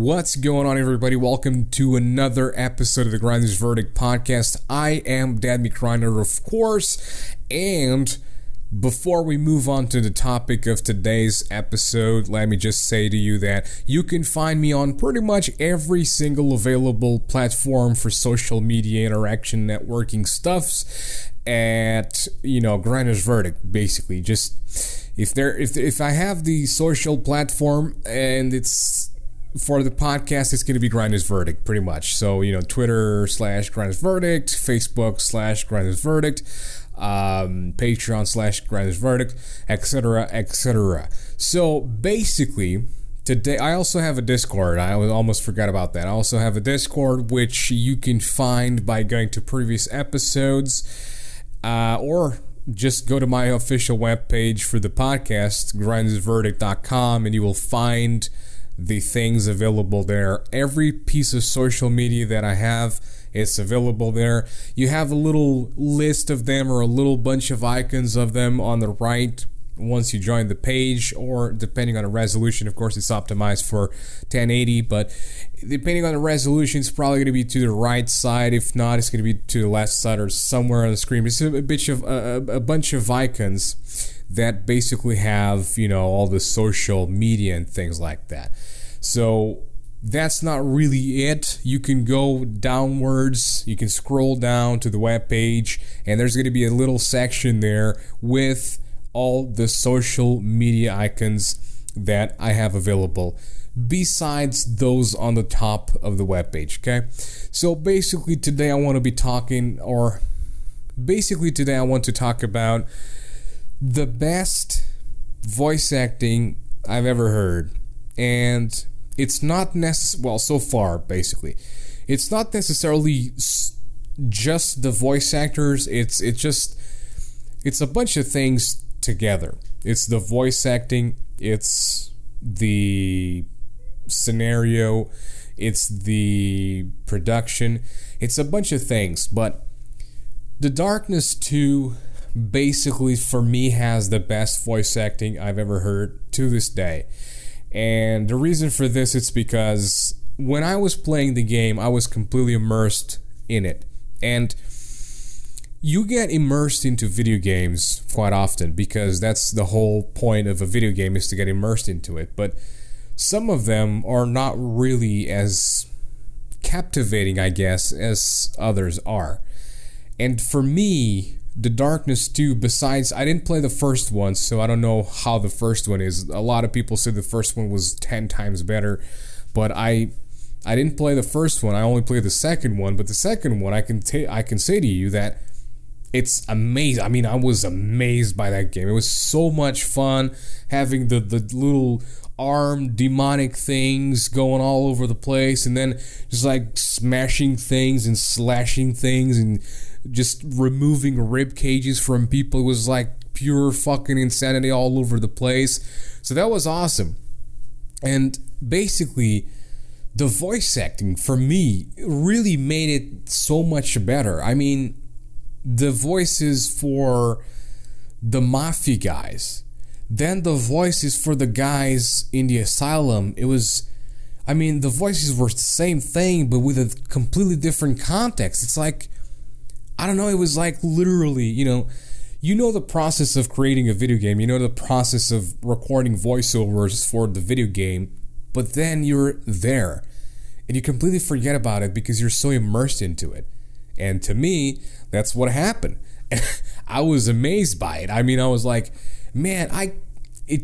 What's going on, everybody? Welcome to another episode of the Grinders Verdict podcast. I am Dan McGrinder, of course, and before we move on to the topic of today's episode, let me just say to you that you can find me on pretty much every single available platform for social media interaction, networking stuffs at, Grinders Verdict, basically. Just if I have the social platform and it's for the podcast, it's going to be Grinders Verdict, pretty much. So, Twitter/Grinders Verdict, Facebook/Grinders Verdict, Patreon/Grinders Verdict, etc., etc. So, basically, today, I also have a Discord. I almost forgot about that. I also have a Discord, which you can find by going to previous episodes, or just go to my official webpage for the podcast, grindersverdict.com, and you will find the things available there. Every piece of social media that I have, it's available there. You have a little list of them, or a little bunch of icons of them on the right once you join the page, or depending on the resolution. Of course, it's optimized for 1080, but depending on the resolution, it's probably going to be to the right side. If not, it's going to be to the left side or somewhere on the screen. It's a bunch of icons that basically have, all the social media and things like that. So that's not really it. You can go downwards, you can scroll down to the web page, and there's going to be a little section there with all the social media icons that I have available, besides those on the top of the web page. Okay, so basically today I want to talk about the best voice acting I've ever heard. And it's not so far, basically. It's not necessarily just the voice actors. It's a bunch of things together. It's the voice acting, it's the scenario, it's the production, it's a bunch of things. But The Darkness 2 basically, for me, has the best voice acting I've ever heard to this day. And the reason for this is because when I was playing the game, I was completely immersed in it. And you get immersed into video games quite often, because that's the whole point of a video game, is to get immersed into it. But some of them are not really as captivating, I guess, as others are. And for me, The Darkness 2, besides, I didn't play the first one, so I don't know how the first one is. A lot of people said the first one was 10 times better, but I didn't play the first one. I only played the second one, but the second one, I can say to you that it's amazing. I mean, I was amazed by that game. It was so much fun having the little arm demonic things going all over the place, and then just like smashing things and slashing things and just removing rib cages from people. It was like pure fucking insanity all over the place. So that was awesome. And basically, the voice acting for me really made it so much better. I mean, the voices for the mafia guys, then the voices for the guys in the asylum. The voices were the same thing, but with a completely different context. It's like, I don't know, it was like literally, the process of creating a video game, the process of recording voiceovers for the video game, but then you're there and you completely forget about it because you're so immersed into it. And to me, that's what happened. I was amazed by it. I mean, I was like, man, it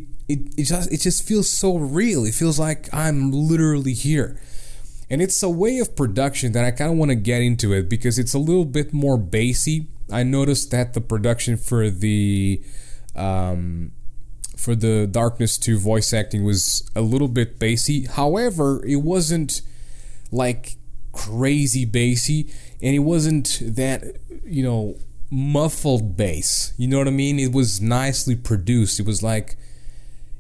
just feels so real. It feels like I'm literally here. And it's a way of production that I kind of want to get into it, because it's a little bit more bassy. I noticed that the production for the Darkness 2 voice acting was a little bit bassy. However, it wasn't like crazy bassy, and it wasn't that, muffled bass. You know what I mean? It was nicely produced. It was like,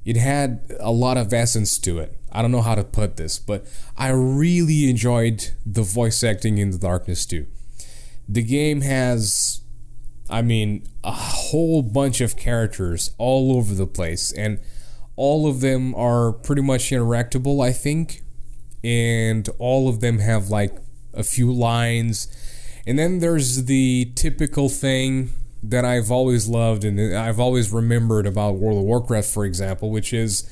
it had a lot of essence to it. I don't know how to put this, but I really enjoyed the voice acting in The Darkness 2. The game has, a whole bunch of characters all over the place, and all of them are pretty much interactable, I think. and all of them have like a few lines. And then there's the typical thing that I've always loved and I've always remembered about World of Warcraft, for example, which is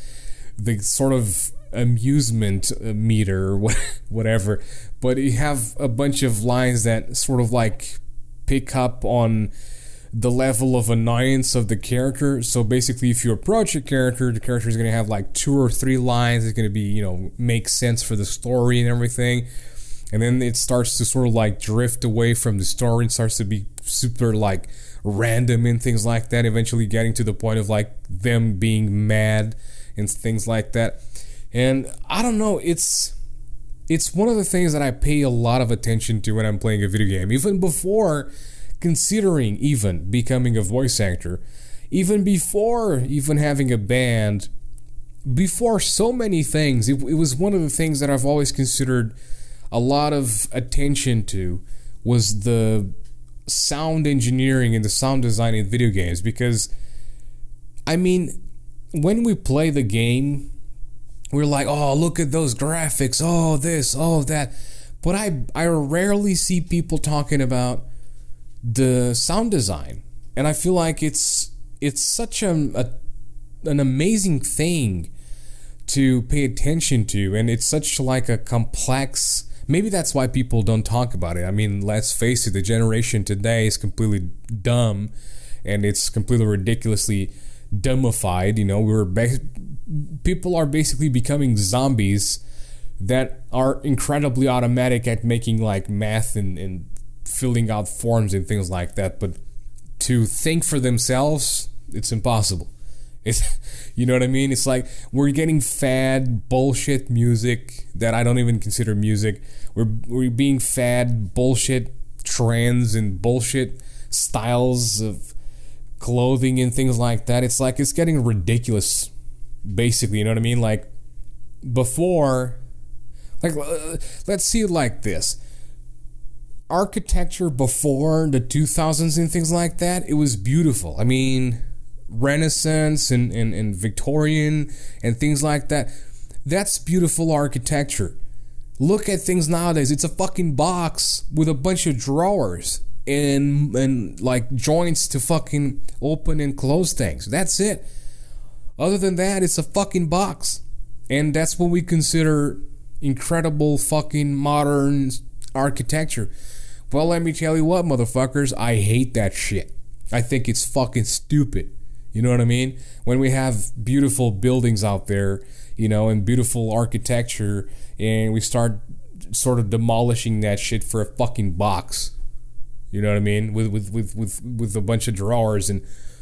the sort of amusement meter or whatever. But you have a bunch of lines that sort of like pick up on the level of annoyance of the character. So basically, if you approach a character, the character is going to have like 2 or 3 lines. It's going to be, you know, make sense for the story and everything. And then it starts to sort of like drift away from the story and starts to be super like random and things like that, eventually getting to the point of like them being mad and things like that. And I don't know, it's one of the things that I pay a lot of attention to when I'm playing a video game, even before considering even becoming a voice actor, even before even having a band, before so many things. It was one of the things that I've always considered a lot of attention to, was the sound engineering and the sound design in video games. Because, I mean, when we play the game, we're like, oh, look at those graphics, oh, this, oh, that. But I rarely see people talking about the sound design. And I feel like it's such an amazing thing to pay attention to. And it's such like a complex... Maybe that's why people don't talk about it. I mean, let's face it, the generation today is completely dumb, and it's completely ridiculously dumbified. You know, people are basically becoming zombies that are incredibly automatic at making like math and filling out forms and things like that. But to think for themselves, it's impossible. You know what I mean? It's like we're getting fad bullshit music that I don't even consider music. We're being fad bullshit trends and bullshit styles of clothing and things like that. It's like it's getting ridiculous, basically. You know what I mean? Like before, like let's see it like this. Architecture before the 2000s and things like that, it was beautiful. I mean, Renaissance and Victorian and things like that, that's beautiful architecture. Look at things nowadays, it's a fucking box with a bunch of drawers and like joints to fucking open and close things. That's it. Other than that, it's a fucking box. And that's what we consider incredible fucking modern architecture. Well, let me tell you what, motherfuckers, I hate that shit. I think it's fucking stupid. You know what I mean? When we have beautiful buildings out there, you know, and beautiful architecture, and we start sort of demolishing that shit for a fucking box. You know what I mean? With a bunch of drawers and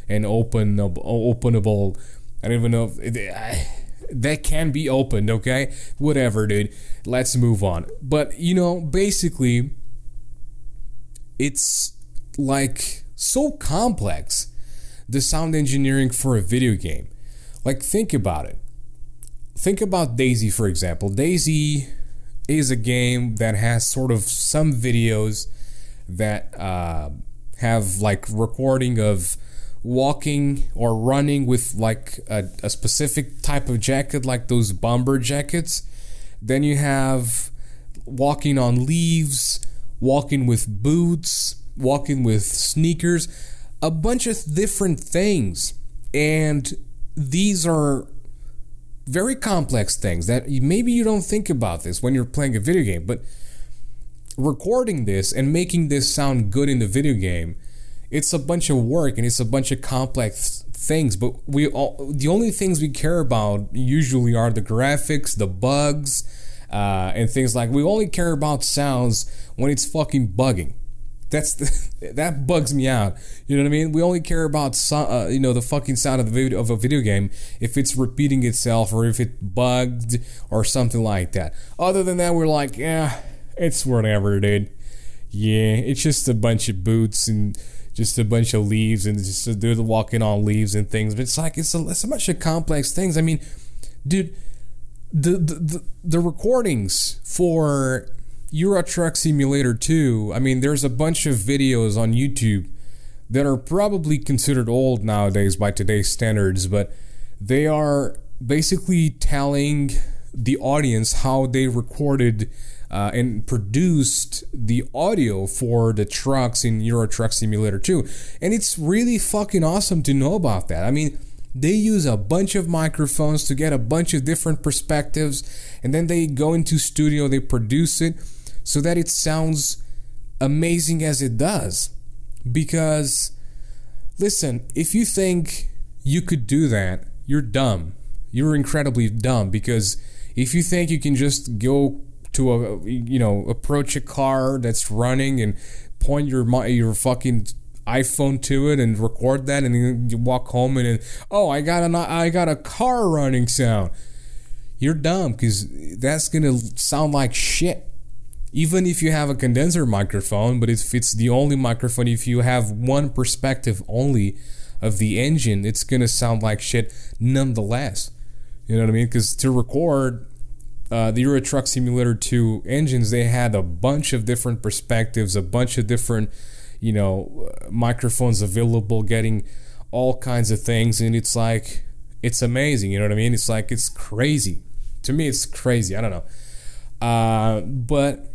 openable. I don't even know if that can be opened. Okay, whatever, dude. Let's move on. But you know, basically, it's like so complex, the sound engineering for a video game. Like, think about it. Think about Daisy, for example. Daisy is a game that has sort of some videos that have like recording of walking or running with like a specific type of jacket, like those bomber jackets. Then you have walking on leaves, walking with boots, walking with sneakers, a bunch of different things. And these are very complex things that maybe you don't think about this when you're playing a video game, but recording this and making this sound good in the video game, it's a bunch of work and it's a bunch of complex things. But the only things we care about usually are the graphics, the bugs, and things like, we only care about sounds when it's fucking bugging. That bugs me out. You know what I mean? We only care about the fucking sound of a video game if it's repeating itself or if it bugged or something like that. Other than that, we're like, yeah, it's whatever, dude. Yeah, it's just a bunch of boots and just a bunch of leaves and just a dude walking on leaves and things. But it's like it's a bunch of complex things. I mean, dude, the recordings for Euro Truck Simulator 2, I mean, there's a bunch of videos on YouTube that are probably considered old nowadays by today's standards, but they are basically telling the audience how they recorded and produced the audio for the trucks in Euro Truck Simulator 2. And it's really fucking awesome to know about that. I mean, they use a bunch of microphones to get a bunch of different perspectives, and then they go into studio, they produce it so that it sounds amazing as it does. Because, listen, if you think you could do that, you're dumb. You're incredibly dumb, because if you think you can just go to a, you know, approach a car that's running and point your fucking iPhone to it and record that, and then you walk home and I got a car running sound, you're dumb, because that's gonna sound like shit. Even if you have a condenser microphone, but if it's the only microphone, if you have one perspective only of the engine, it's gonna sound like shit nonetheless. You know what I mean? Because to record the Euro Truck Simulator 2 engines, they had a bunch of different perspectives, a bunch of different, you know, microphones available, getting all kinds of things, and it's like, it's amazing. You know what I mean? It's like, it's crazy. To me, it's crazy. I don't know. But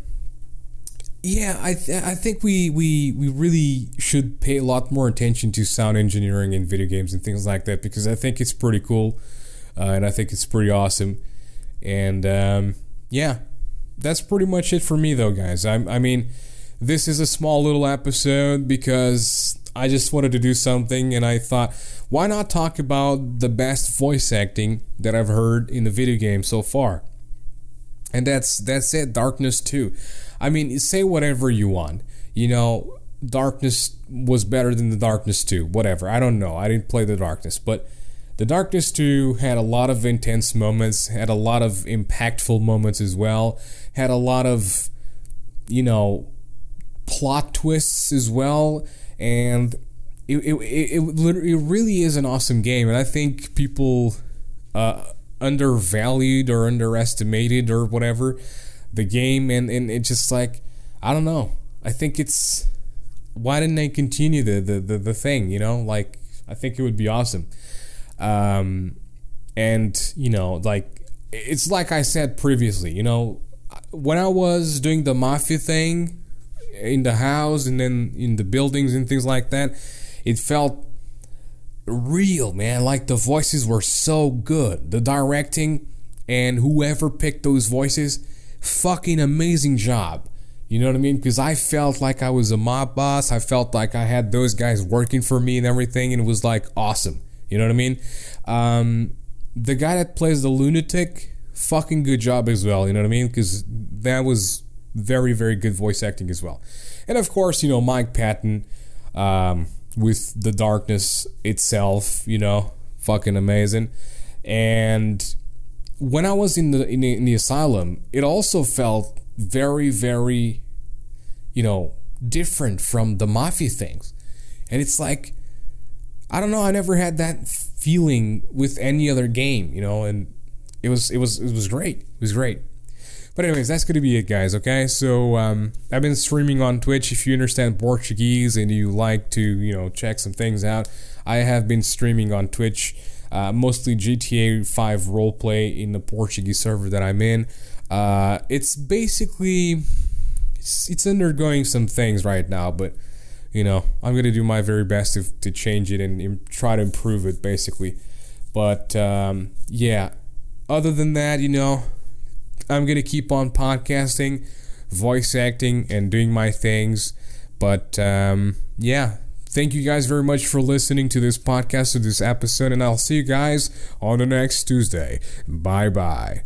yeah, I think we really should pay a lot more attention to sound engineering in video games and things like that, because I think it's pretty cool, and I think it's pretty awesome. And yeah, that's pretty much it for me, though, guys. I mean, this is a small little episode because I just wanted to do something, and I thought, why not talk about the best voice acting that I've heard in the video game so far? And that's it, Darkness 2. I mean, say whatever you want. You know, Darkness was better than The Darkness 2. Whatever. I don't know. I didn't play The Darkness. But The Darkness 2 had a lot of intense moments, had a lot of impactful moments as well, had a lot of, you know, plot twists as well. And it really is an awesome game. And I think people undervalued or underestimated or whatever the game, and it's just like, I don't know. I think it's, why didn't they continue the thing, you know? Like, I think it would be awesome. And, you know, like, it's like I said previously, you know, when I was doing the mafia thing in the house and then in the buildings and things like that, it felt real, man. Like, the voices were so good. The directing and whoever picked those voices, fucking amazing job. You know what I mean? Because I felt like I was a mob boss. I felt like I had those guys working for me and everything, and it was like awesome. You know what I mean? The guy that plays the lunatic, fucking good job as well. You know what I mean? Because that was very, very good voice acting as well. And of course, you know, Mike Patton with The Darkness itself, you know, fucking amazing. And when I was in the asylum, it also felt very, very, you know, different from the mafia things. And it's like, I don't know, I never had that feeling with any other game, you know, and it was great. It was great. But anyways, that's gonna be it, guys, okay? So I've been streaming on Twitch. If you understand Portuguese and you like to, you know, check some things out, I have been streaming on Twitch. Mostly GTA 5 roleplay in the Portuguese server that I'm in. It's basically, it's undergoing some things right now, but, you know, I'm going to do my very best to change it and try to improve it, basically. But, yeah, other than that, you know, I'm going to keep on podcasting, voice acting, and doing my things. But, yeah. Thank you guys very much for listening to this podcast, to this episode, and I'll see you guys on the next Tuesday. Bye-bye.